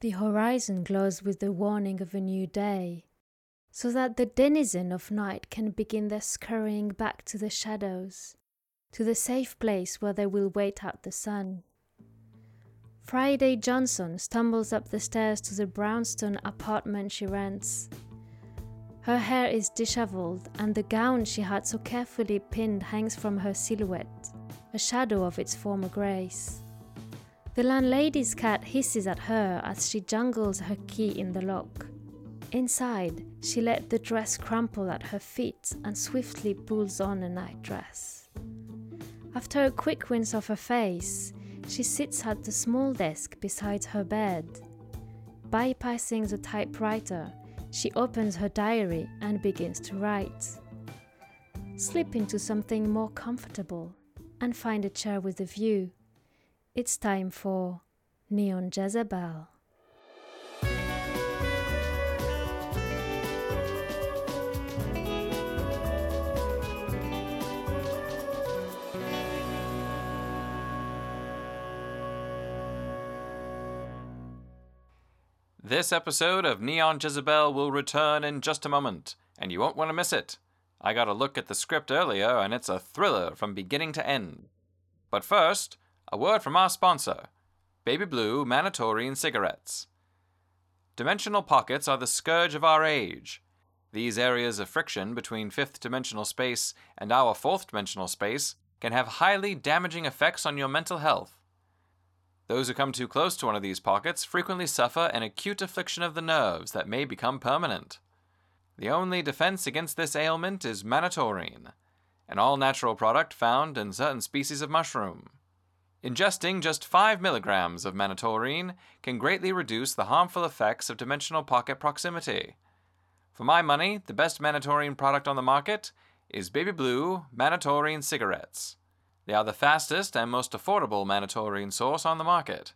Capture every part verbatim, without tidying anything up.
The horizon glows with the warning of a new day, so that the denizen of night can begin their scurrying back to the shadows, to the safe place where they will wait out the sun. Friday Johnson stumbles up the stairs to the brownstone apartment she rents. Her hair is disheveled, and the gown she had so carefully pinned hangs from her silhouette, a shadow of its former grace. The landlady's cat hisses at her as she jangles her key in the lock. Inside, she let the dress crumple at her feet and swiftly pulls on a nightdress. After a quick rinse of her face, she sits at the small desk beside her bed. Bypassing the typewriter, she opens her diary and begins to write. Slip into something more comfortable and find a chair with a view. It's time for Neon Jezebel. This episode of Neon Jezebel will return in just a moment, and you won't want to miss it. I got a look at the script earlier, and it's a thriller from beginning to end. But first, a word from our sponsor, Baby Blue Manitourian Cigarettes. Dimensional pockets are the scourge of our age. These areas of friction between fifth dimensional space and our fourth dimensional space can have highly damaging effects on your mental health. Those who come too close to one of these pockets frequently suffer an acute affliction of the nerves that may become permanent. The only defense against this ailment is Manitourine, an all-natural product found in certain species of mushroom. Ingesting just five milligrams of Manitourine can greatly reduce the harmful effects of dimensional pocket proximity. For my money, the best Manitourine product on the market is Baby Blue Manitourine Cigarettes. They are the fastest and most affordable Manitourine source on the market.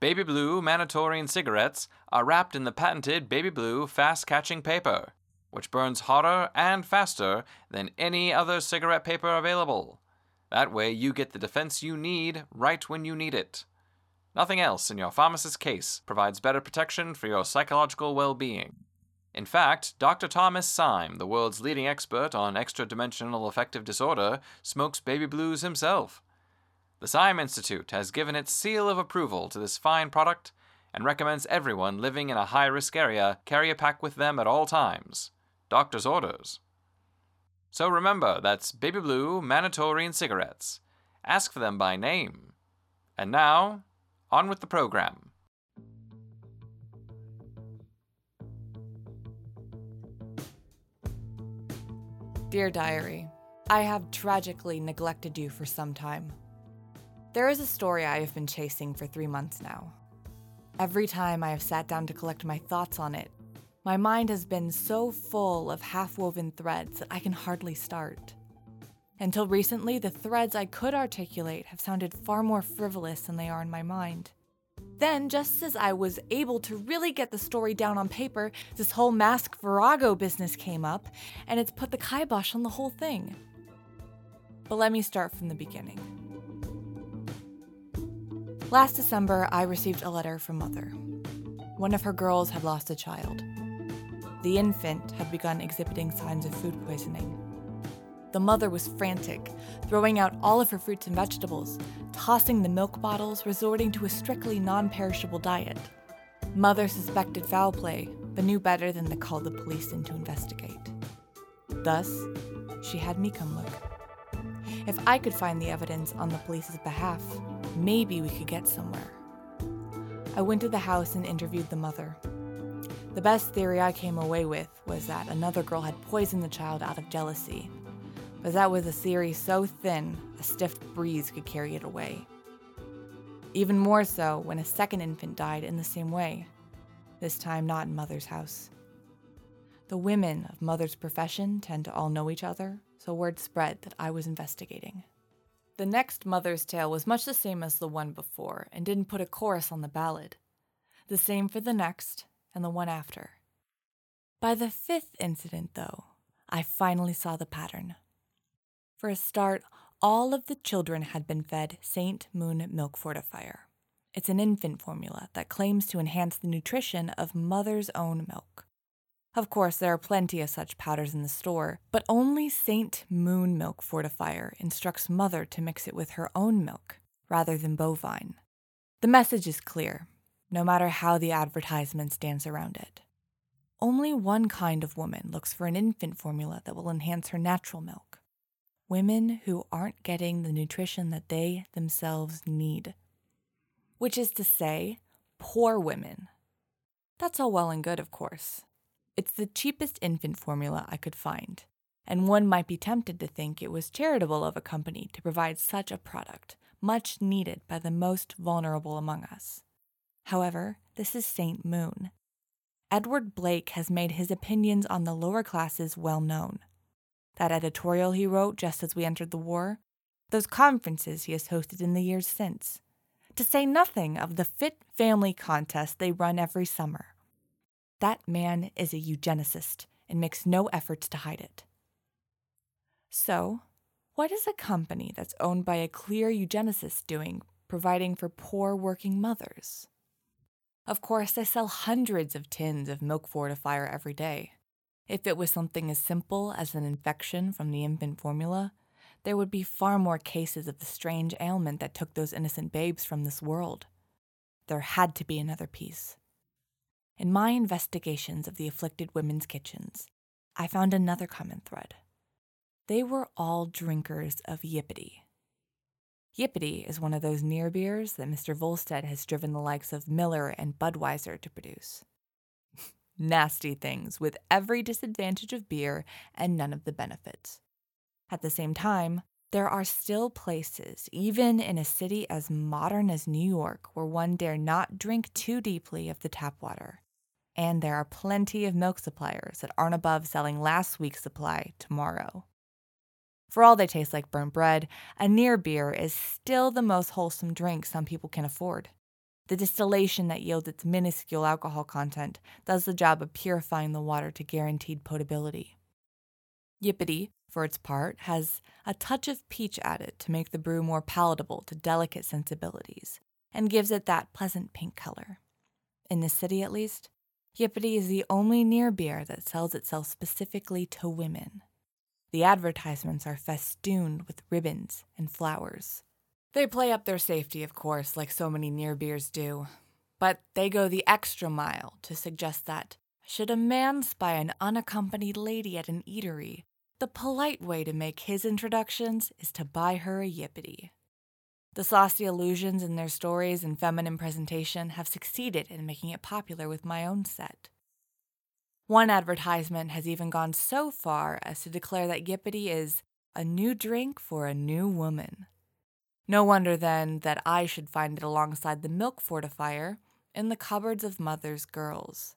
Baby Blue Manitourine Cigarettes are wrapped in the patented Baby Blue fast-catching paper, which burns hotter and faster than any other cigarette paper available. That way, you get the defense you need right when you need it. Nothing else in your pharmacist's case provides better protection for your psychological well-being. In fact, Doctor Thomas Syme, the world's leading expert on extra-dimensional affective disorder, smokes Baby Blues himself. The Syme Institute has given its seal of approval to this fine product and recommends everyone living in a high-risk area carry a pack with them at all times. Doctor's orders. So remember, that's Baby Blue Manitourine Cigarettes. Ask for them by name. And now, on with the program. Dear Diary, I have tragically neglected you for some time. There is a story I have been chasing for three months now. Every time I have sat down to collect my thoughts on it, my mind has been so full of half-woven threads that I can hardly start. Until recently, the threads I could articulate have sounded far more frivolous than they are in my mind. Then, just as I was able to really get the story down on paper, this whole Mask Virago business came up, and it's put the kibosh on the whole thing. But let me start from the beginning. Last December, I received a letter from Mother. One of her girls had lost a child. The infant had begun exhibiting signs of food poisoning. The mother was frantic, throwing out all of her fruits and vegetables, tossing the milk bottles, resorting to a strictly non-perishable diet. Mother suspected foul play, but knew better than to call the police in to investigate. Thus, she had me come look. If I could find the evidence on the police's behalf, maybe we could get somewhere. I went to the house and interviewed the mother. The best theory I came away with was that another girl had poisoned the child out of jealousy, but that was a theory so thin a stiff breeze could carry it away. Even more so when a second infant died in the same way, this time not in Mother's house. The women of Mother's profession tend to all know each other, so word spread that I was investigating. The next Mother's tale was much the same as the one before and didn't put a chorus on the ballad. The same for the next and the one after. By the fifth incident, though, I finally saw the pattern. For a start, all of the children had been fed Saint Moon milk fortifier, It's an infant formula that claims to enhance the nutrition of mother's own milk. Of course, there are plenty of such powders in the store, but only Saint Moon Milk Fortifier instructs mother to mix it with her own milk, rather than bovine. The message is clear, no matter how the advertisements dance around it. Only one kind of woman looks for an infant formula that will enhance her natural milk. Women who aren't getting the nutrition that they themselves need. Which is to say, poor women. That's all well and good, of course. It's the cheapest infant formula I could find, and one might be tempted to think it was charitable of a company to provide such a product, much needed by the most vulnerable among us. However, this is Saint Moon. Edward Blake has made his opinions on the lower classes well known. That editorial he wrote just as we entered the war, those conferences he has hosted in the years since, to say nothing of the Fit Family contest they run every summer. That man is a eugenicist and makes no efforts to hide it. So, what is a company that's owned by a clear eugenicist doing, providing for poor working mothers? Of course, they sell hundreds of tins of milk fortifier every day. If it was something as simple as an infection from the infant formula, there would be far more cases of the strange ailment that took those innocent babes from this world. There had to be another piece. In my investigations of the afflicted women's kitchens, I found another common thread. They were all drinkers of Yippity. Yippity is one of those near beers that Mister Volstead has driven the likes of Miller and Budweiser to produce. Nasty things with every disadvantage of beer and none of the benefits. At the same time, there are still places, even in a city as modern as New York, where one dare not drink too deeply of the tap water. And there are plenty of milk suppliers that aren't above selling last week's supply tomorrow. For all they taste like burnt bread, a near beer is still the most wholesome drink some people can afford. The distillation that yields its minuscule alcohol content does the job of purifying the water to guaranteed potability. Yippity, for its part, has a touch of peach added to make the brew more palatable to delicate sensibilities, and gives it that pleasant pink color. In the city, at least, Yippity is the only near beer that sells itself specifically to women. The advertisements are festooned with ribbons and flowers. They play up their safety, of course, like so many near beers do, but they go the extra mile to suggest that, should a man spy an unaccompanied lady at an eatery, the polite way to make his introductions is to buy her a Yippity. The saucy allusions in their stories and feminine presentation have succeeded in making it popular with my own set. One advertisement has even gone so far as to declare that Yippity is a new drink for a new woman. No wonder, then, that I should find it alongside the milk fortifier in the cupboards of mother's girls.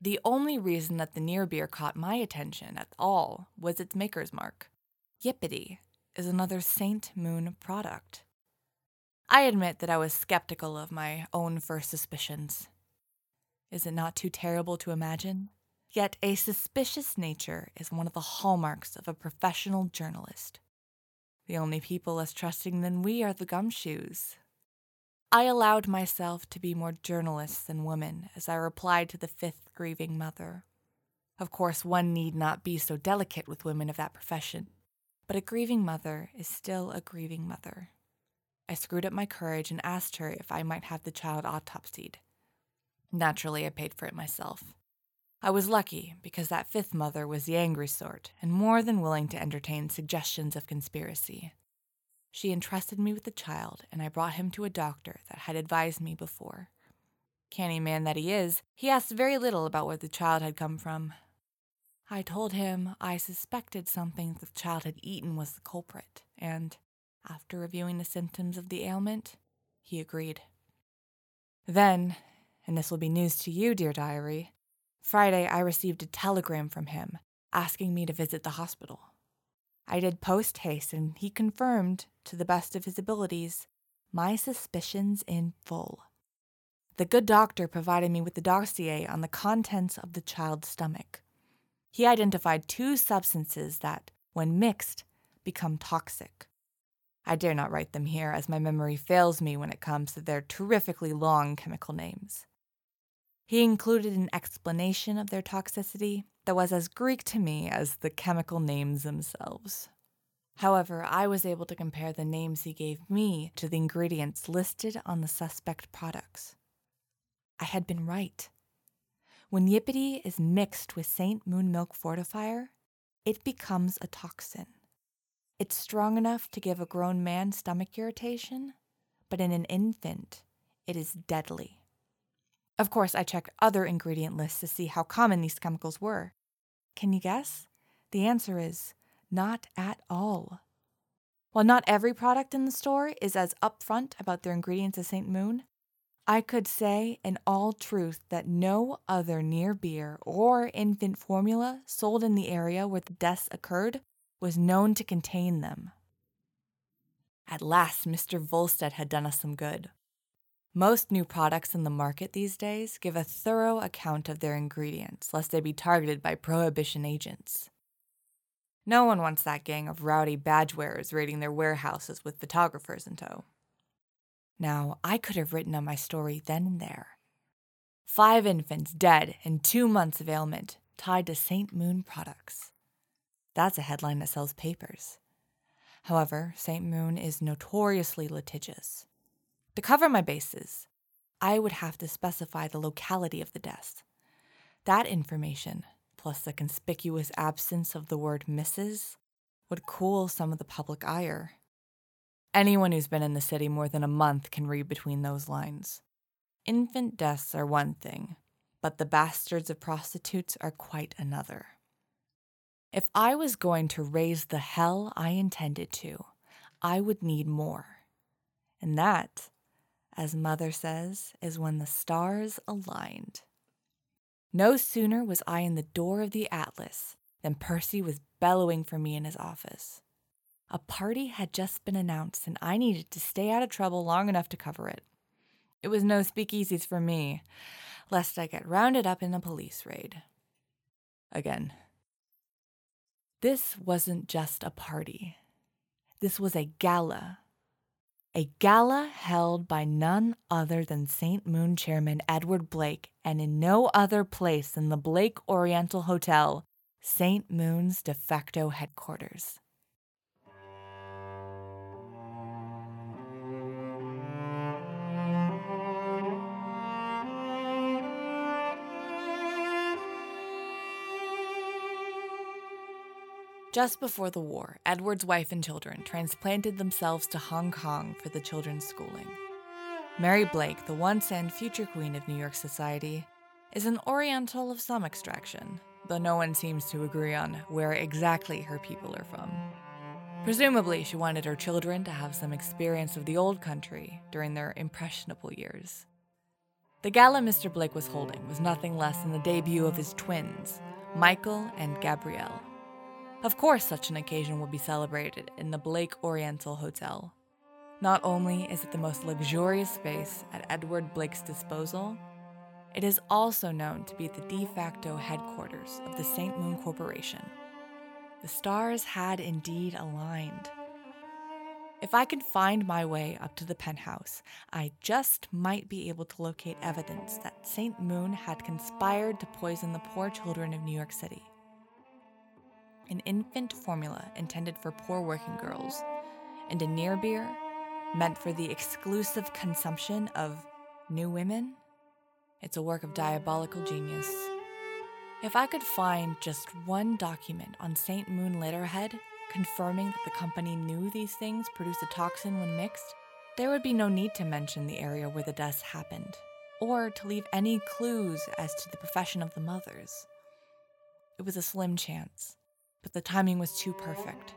The only reason that the near beer caught my attention at all was its maker's mark. Yippity is another Saint Moon product. I admit that I was skeptical of my own first suspicions. Is it not too terrible to imagine? Yet a suspicious nature is one of the hallmarks of a professional journalist. The only people less trusting than we are the gumshoes. I allowed myself to be more journalist than woman as I replied to the fifth grieving mother. Of course, one need not be so delicate with women of that profession, but a grieving mother is still a grieving mother. I screwed up my courage and asked her if I might have the child autopsied. Naturally, I paid for it myself. I was lucky because that fifth mother was the angry sort and more than willing to entertain suggestions of conspiracy. She entrusted me with the child, and I brought him to a doctor that had advised me before. Canny man that he is, he asked very little about where the child had come from. I told him I suspected something the child had eaten was the culprit, and, after reviewing the symptoms of the ailment, he agreed. Then, and this will be news to you, dear diary, Friday I received a telegram from him asking me to visit the hospital. I did post haste, and he confirmed, to the best of his abilities, my suspicions in full. The good doctor provided me with the dossier on the contents of the child's stomach. He identified two substances that, when mixed, become toxic. I dare not write them here, as my memory fails me when it comes to their terrifically long chemical names. He included an explanation of their toxicity that was as Greek to me as the chemical names themselves. However, I was able to compare the names he gave me to the ingredients listed on the suspect products. I had been right. When Yippity is mixed with Saint Moon milk fortifier, it becomes a toxin. It's strong enough to give a grown man stomach irritation, but in an infant, it is deadly. Of course, I checked other ingredient lists to see how common these chemicals were. Can you guess? The answer is not at all. While not every product in the store is as upfront about their ingredients as Saint Moon, I could say in all truth that no other near beer or infant formula sold in the area where the deaths occurred was known to contain them. At last, Mister Volstead had done us some good. Most new products in the market these days give a thorough account of their ingredients, lest they be targeted by prohibition agents. No one wants that gang of rowdy badge wearers raiding their warehouses with photographers in tow. Now, I could have written on my story then and there. Five infants dead in two months of ailment tied to Saint Moon products. That's a headline that sells papers. However, Saint Moon is notoriously litigious. To cover my bases, I would have to specify the locality of the deaths. That information, plus the conspicuous absence of the word "Missus," would cool some of the public ire. Anyone who's been in the city more than a month can read between those lines. Infant deaths are one thing, but the bastards of prostitutes are quite another. If I was going to raise the hell I intended to, I would need more. And that, as Mother says, is when the stars aligned. No sooner was I in the door of the Atlas than Percy was bellowing for me in his office. A party had just been announced, and I needed to stay out of trouble long enough to cover it. It was no speakeasies for me, lest I get rounded up in a police raid. Again. This wasn't just a party. This was a gala. A gala held by none other than Saint Moon chairman Edward Blake, and in no other place than the Blake Oriental Hotel, Saint Moon's de facto headquarters. Just before the war, Edward's wife and children transplanted themselves to Hong Kong for the children's schooling. Mary Blake, the once and future queen of New York society, is an Oriental of some extraction, though no one seems to agree on where exactly her people are from. Presumably, she wanted her children to have some experience of the old country during their impressionable years. The gala Mister Blake was holding was nothing less than the debut of his twins, Michael and Gabrielle. Of course, such an occasion will be celebrated in the Blake Oriental Hotel. Not only is it the most luxurious space at Edward Blake's disposal, it is also known to be the de facto headquarters of the Saint Moon Corporation. The stars had indeed aligned. If I could find my way up to the penthouse, I just might be able to locate evidence that Saint Moon had conspired to poison the poor children of New York City. An infant formula intended for poor working girls, and a near beer meant for the exclusive consumption of new women? It's a work of diabolical genius. If I could find just one document on Saint Moon letterhead confirming that the company knew these things produce a toxin when mixed, there would be no need to mention the area where the deaths happened, or to leave any clues as to the profession of the mothers. It was a slim chance. But the timing was too perfect.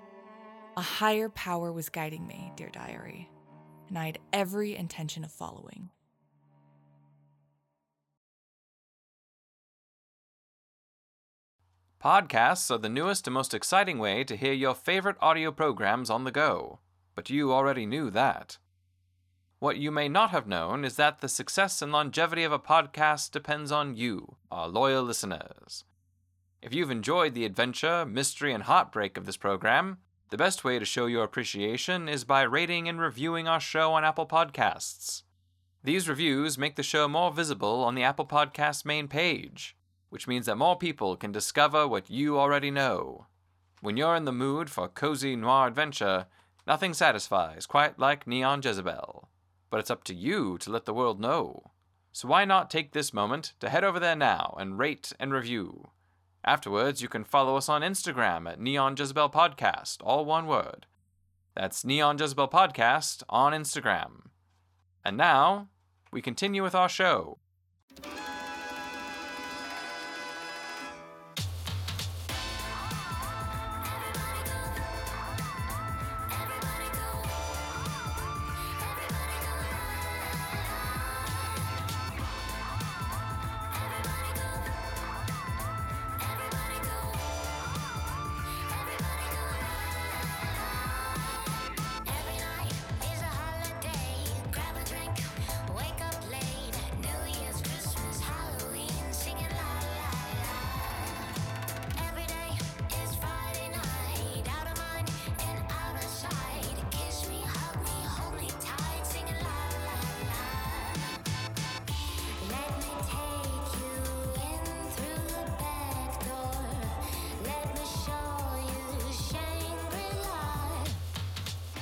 A higher power was guiding me, dear diary, and I had every intention of following. Podcasts are the newest and most exciting way to hear your favorite audio programs on the go, but you already knew that. What you may not have known is that the success and longevity of a podcast depends on you, our loyal listeners. If you've enjoyed the adventure, mystery, and heartbreak of this program, The best way to show your appreciation is by rating and reviewing our show on Apple Podcasts. These reviews make the show more visible on the Apple Podcasts main page, which means that more people can discover what you already know. When you're in the mood for cozy noir adventure, nothing satisfies quite like Neon Jezebel. But it's up to you to let the world know. So why not take this moment to head over there now and rate and review? Afterwards, you can follow us on Instagram at Neon Jezebel Podcast, all one word. That's Neon Jezebel Podcast on Instagram. And now, we continue with our show.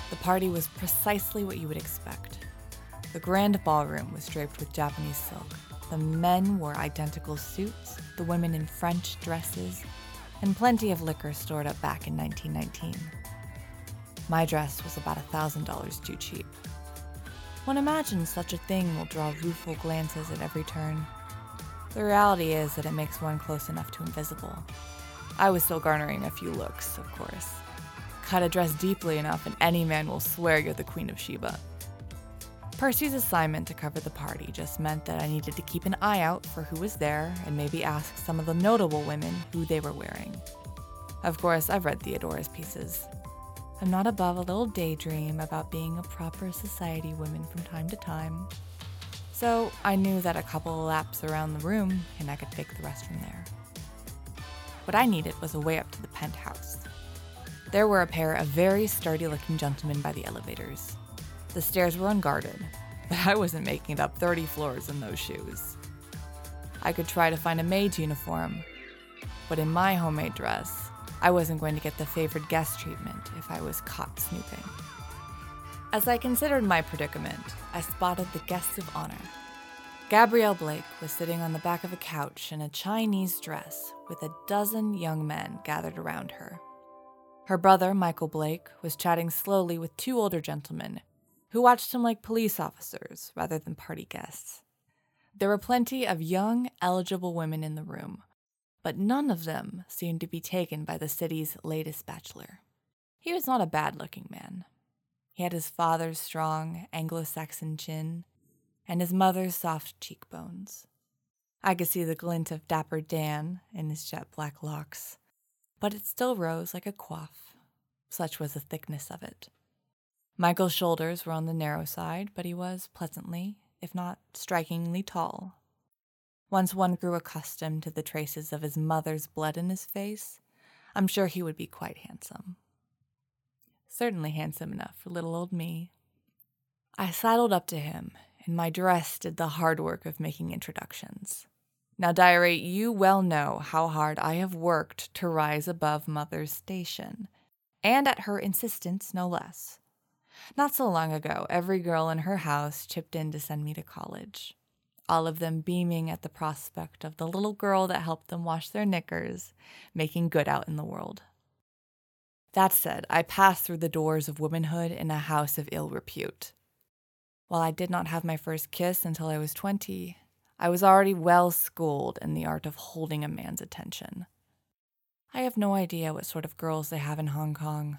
The party was precisely what you would expect. The grand ballroom was draped with Japanese silk. The men wore identical suits, the women in French dresses, and plenty of liquor stored up back in nineteen nineteen. My dress was about one thousand dollars too cheap. One imagines such a thing will draw rueful glances at every turn. The reality is that it makes one close enough to invisible. I was still garnering a few looks, of course. Cut a dress deeply enough and any man will swear you're the Queen of Sheba. Percy's assignment to cover the party just meant that I needed to keep an eye out for who was there and maybe ask some of the notable women who they were wearing. Of course, I've read Theodora's pieces. I'm not above a little daydream about being a proper society woman from time to time. So I knew that a couple of laps around the room and I could pick the rest from there. What I needed was a way up to the penthouse. There were a pair of very sturdy-looking gentlemen by the elevators. The stairs were unguarded, but I wasn't making it up thirty floors in those shoes. I could try to find a maid's uniform, but in my homemade dress, I wasn't going to get the favored guest treatment if I was caught snooping. As I considered my predicament, I spotted the guest of honor. Gabrielle Blake was sitting on the back of a couch in a Chinese dress with a dozen young men gathered around her. Her brother, Michael Blake, was chatting slowly with two older gentlemen who watched him like police officers rather than party guests. There were plenty of young, eligible women in the room, but none of them seemed to be taken by the city's latest bachelor. He was not a bad-looking man. He had his father's strong Anglo-Saxon chin and his mother's soft cheekbones. I could see the glint of Dapper Dan in his jet black locks, but it still rose like a coif, such was the thickness of it. Michael's shoulders were on the narrow side, but he was pleasantly, if not strikingly, tall. Once one grew accustomed to the traces of his mother's blood in his face, I'm sure he would be quite handsome. Certainly handsome enough for little old me. I sidled up to him, and my dress did the hard work of making introductions. Now, Diary, you well know how hard I have worked to rise above Mother's station, and at her insistence, no less. Not so long ago, every girl in her house chipped in to send me to college, all of them beaming at the prospect of the little girl that helped them wash their knickers, making good out in the world. That said, I passed through the doors of womanhood in a house of ill repute. While I did not have my first kiss until I was twenty, I was already well schooled in the art of holding a man's attention. I have no idea what sort of girls they have in Hong Kong,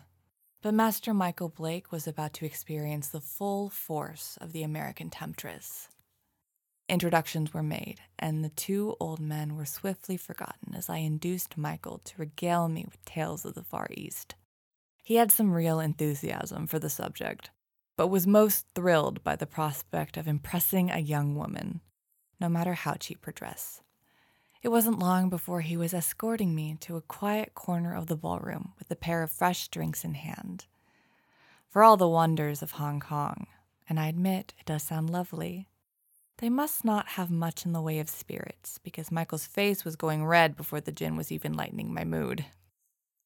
but Master Michael Blake was about to experience the full force of the American temptress. Introductions were made, and the two old men were swiftly forgotten as I induced Michael to regale me with tales of the Far East. He had some real enthusiasm for the subject, but was most thrilled by the prospect of impressing a young woman, no matter how cheap her dress. It wasn't long before he was escorting me to a quiet corner of the ballroom with a pair of fresh drinks in hand. For all the wonders of Hong Kong, and I admit it does sound lovely, they must not have much in the way of spirits, because Michael's face was going red before the gin was even lightening my mood.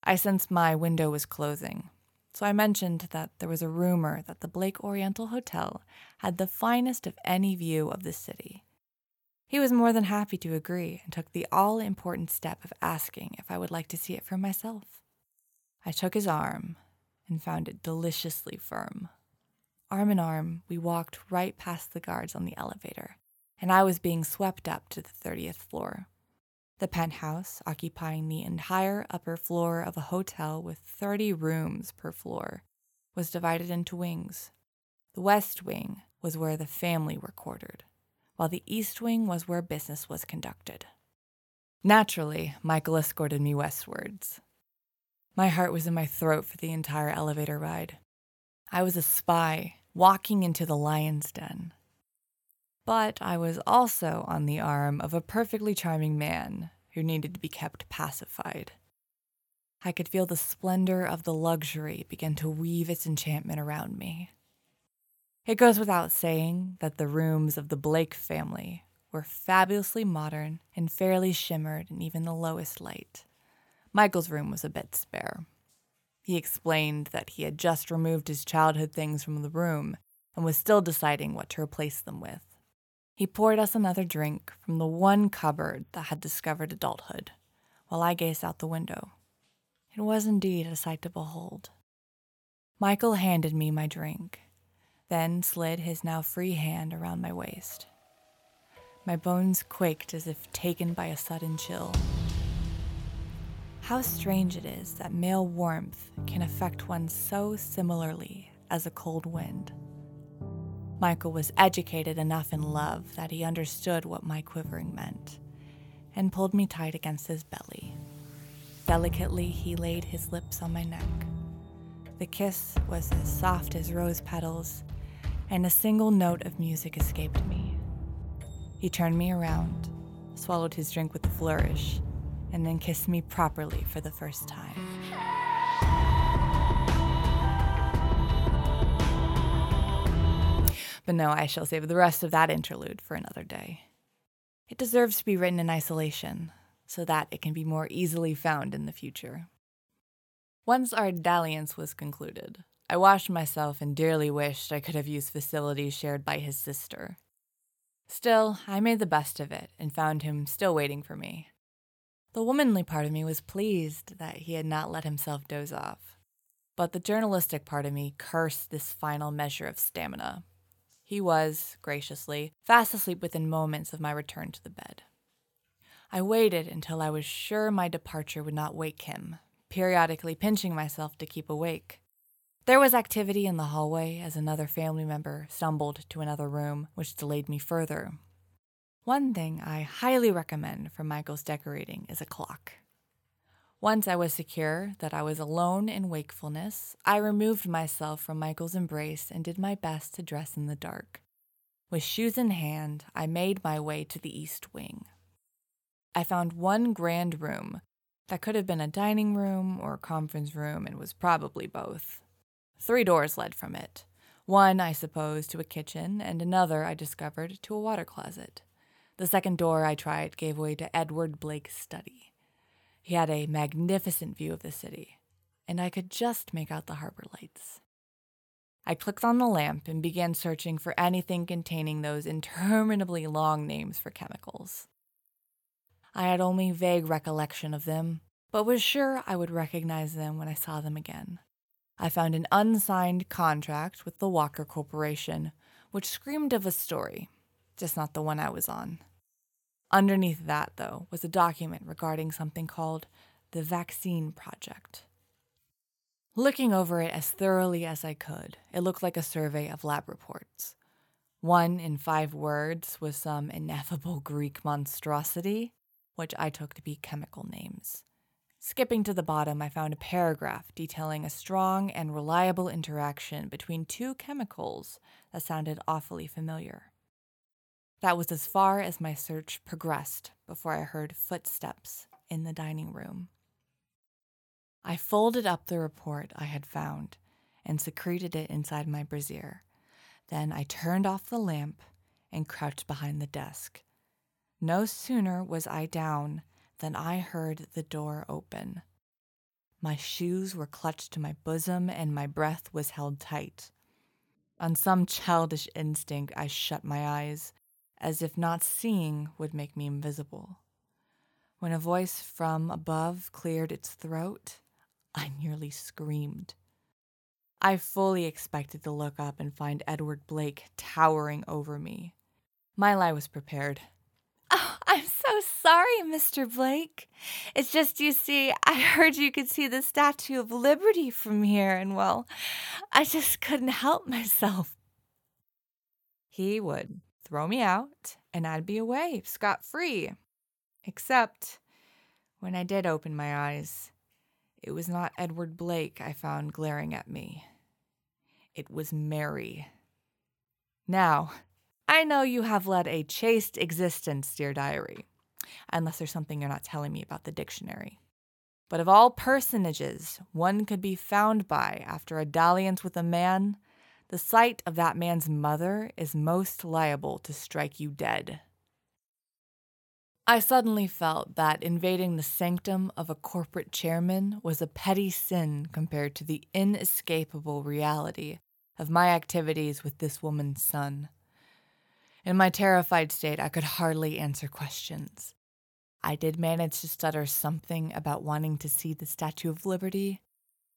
I sensed my window was closing, so I mentioned that there was a rumor that the Blake Oriental Hotel had the finest of any view of the city. He was more than happy to agree and took the all-important step of asking if I would like to see it for myself. I took his arm and found it deliciously firm. Arm in arm, we walked right past the guards on the elevator, and I was being swept up to the thirtieth floor. The penthouse, occupying the entire upper floor of a hotel with thirty rooms per floor, was divided into wings. The west wing was where the family were quartered, while the east wing was where business was conducted. Naturally, Michael escorted me westwards. My heart was in my throat for the entire elevator ride. I was a spy, walking into the lion's den. But I was also on the arm of a perfectly charming man who needed to be kept pacified. I could feel the splendor of the luxury begin to weave its enchantment around me. It goes without saying that the rooms of the Blake family were fabulously modern and fairly shimmered in even the lowest light. Michael's room was a bit spare. He explained that he had just removed his childhood things from the room and was still deciding what to replace them with. He poured us another drink from the one cupboard that had discovered adulthood, while I gazed out the window. It was indeed a sight to behold. Michael handed me my drink, then slid his now free hand around my waist. My bones quaked as if taken by a sudden chill. How strange it is that male warmth can affect one so similarly as a cold wind. Michael was educated enough in love that he understood what my quivering meant, and pulled me tight against his belly. Delicately, he laid his lips on my neck. The kiss was as soft as rose petals, and a single note of music escaped me. He turned me around, swallowed his drink with a flourish, and then kissed me properly for the first time. But no, I shall save the rest of that interlude for another day. It deserves to be written in isolation, so that it can be more easily found in the future. Once our dalliance was concluded, I washed myself and dearly wished I could have used facilities shared by his sister. Still, I made the best of it and found him still waiting for me. The womanly part of me was pleased that he had not let himself doze off, but the journalistic part of me cursed this final measure of stamina. He was, graciously, fast asleep within moments of my return to the bed. I waited until I was sure my departure would not wake him, periodically pinching myself to keep awake. There was activity in the hallway as another family member stumbled to another room, which delayed me further. One thing I highly recommend for Michael's decorating is a clock. Once I was secure that I was alone in wakefulness, I removed myself from Michael's embrace and did my best to dress in the dark. With shoes in hand, I made my way to the east wing. I found one grand room that could have been a dining room or a conference room and was probably both. Three doors led from it. One, I suppose, to a kitchen, and another, I discovered, to a water closet. The second door I tried gave way to Edward Blake's study. He had a magnificent view of the city, and I could just make out the harbor lights. I clicked on the lamp and began searching for anything containing those interminably long names for chemicals. I had only vague recollection of them, but was sure I would recognize them when I saw them again. I found an unsigned contract with the Walker Corporation, which screamed of a story, just not the one I was on. Underneath that, though, was a document regarding something called the Vaccine Project. Looking over it as thoroughly as I could, it looked like a survey of lab reports. One in five words was some ineffable Greek monstrosity, which I took to be chemical names. Skipping to the bottom, I found a paragraph detailing a strong and reliable interaction between two chemicals that sounded awfully familiar. That was as far as my search progressed before I heard footsteps in the dining room. I folded up the report I had found and secreted it inside my brassiere. Then I turned off the lamp and crouched behind the desk. No sooner was I down than I heard the door open. My shoes were clutched to my bosom and my breath was held tight. On some childish instinct, I shut my eyes, as if not seeing would make me invisible. When a voice from above cleared its throat, I nearly screamed. I fully expected to look up and find Edward Blake towering over me. My lie was prepared. Oh, I'm so sorry, Mister Blake. It's just, you see, I heard you could see the Statue of Liberty from here, and well, I just couldn't help myself. He would throw me out, and I'd be away, scot-free. Except, when I did open my eyes, it was not Edward Blake I found glaring at me. It was Mary. Now, I know you have led a chaste existence, dear diary, unless there's something you're not telling me about the dictionary. But of all personages one could be found by after a dalliance with a man, the sight of that man's mother is most liable to strike you dead. I suddenly felt that invading the sanctum of a corporate chairman was a petty sin compared to the inescapable reality of my activities with this woman's son. In my terrified state, I could hardly answer questions. I did manage to stutter something about wanting to see the Statue of Liberty,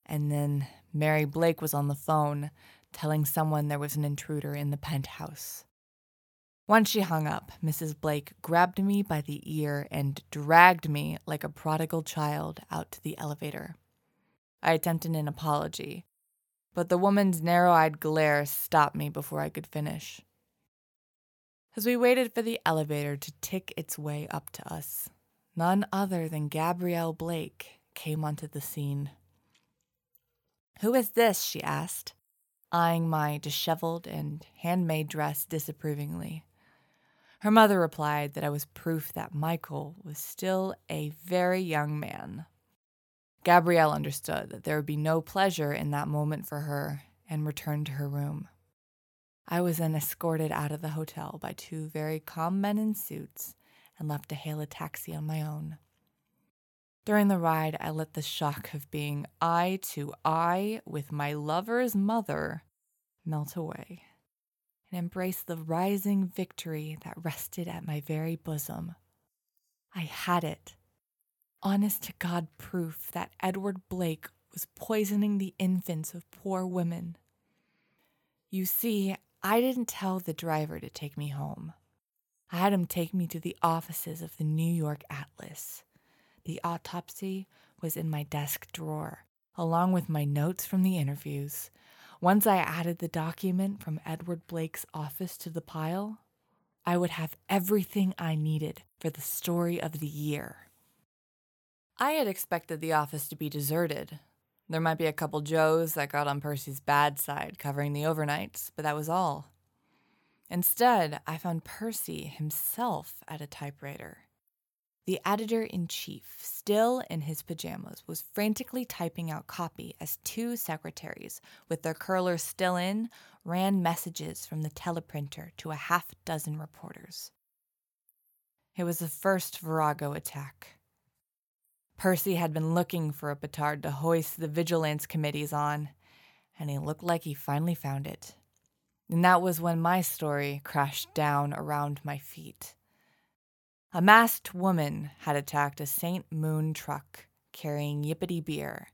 and then Mary Blake was on the phone telling someone there was an intruder in the penthouse. Once she hung up, Missus Blake grabbed me by the ear and dragged me like a prodigal child out to the elevator. I attempted an apology, but the woman's narrow-eyed glare stopped me before I could finish. As we waited for the elevator to tick its way up to us, none other than Gabrielle Blake came onto the scene. "Who is this?" she asked, eyeing my disheveled and handmade dress disapprovingly. Her mother replied that I was proof that Michael was still a very young man. Gabrielle understood that there would be no pleasure in that moment for her and returned to her room. I was then escorted out of the hotel by two very calm men in suits and left to hail a taxi on my own. During the ride, I let the shock of being eye to eye with my lover's mother melt away and embrace the rising victory that rested at my very bosom. I had it. Honest to God proof that Edward Blake was poisoning the infants of poor women. You see, I didn't tell the driver to take me home. I had him take me to the offices of the New York Atlas. The autopsy was in my desk drawer, along with my notes from the interviews. Once I added the document from Edward Blake's office to the pile, I would have everything I needed for the story of the year. I had expected the office to be deserted. There might be a couple Joes that got on Percy's bad side covering the overnights, but that was all. Instead, I found Percy himself at a typewriter. The editor-in-chief, still in his pajamas, was frantically typing out copy as two secretaries, with their curlers still in, ran messages from the teleprinter to a half-dozen reporters. It was the first Virago attack. Percy had been looking for a petard to hoist the vigilance committees on, and he looked like he finally found it. And that was when my story crashed down around my feet. A masked woman had attacked a Saint Moon truck carrying Yippity beer,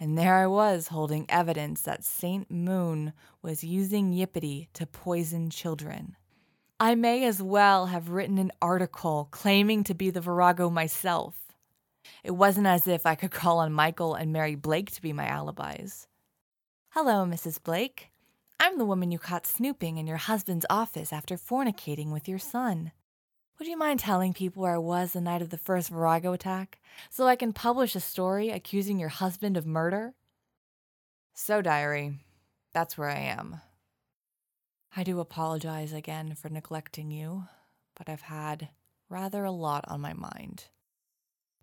and there I was holding evidence that Saint Moon was using Yippity to poison children. I may as well have written an article claiming to be the Virago myself. It wasn't as if I could call on Michael and Mary Blake to be my alibis. "Hello, Missus Blake. I'm the woman you caught snooping in your husband's office after fornicating with your son. Would you mind telling people where I was the night of the first Virago attack, so I can publish a story accusing your husband of murder?" So, diary, that's where I am. I do apologize again for neglecting you. but I've had rather a lot on my mind.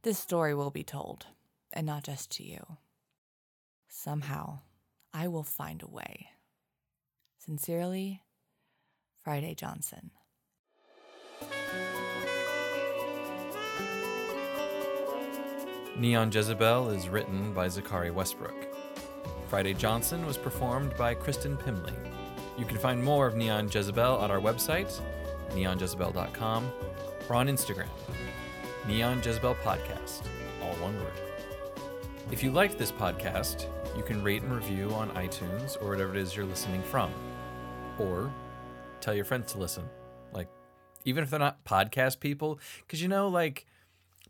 This story will be told, and not just to you. Somehow, I will find a way. Sincerely, Friday Johnson. Neon Jezebel is written by Zachary Westbrook. Friday Johnson was performed by Kristen Pimley. You can find more of Neon Jezebel at our website, neon jezebel dot com, or on Instagram, Neon Jezebel Podcast, all one word. If you liked this podcast, you can rate and review on iTunes or whatever it is you're listening from. Or tell your friends to listen. Like, even if they're not podcast people, because you know, like,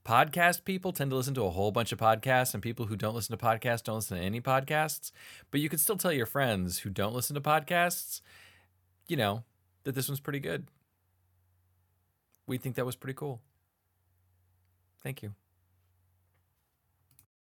podcast people tend to listen to a whole bunch of podcasts, and people who don't listen to podcasts don't listen to any podcasts. But you can still tell your friends who don't listen to podcasts, you know, that this one's pretty good. We think that was pretty cool. Thank you.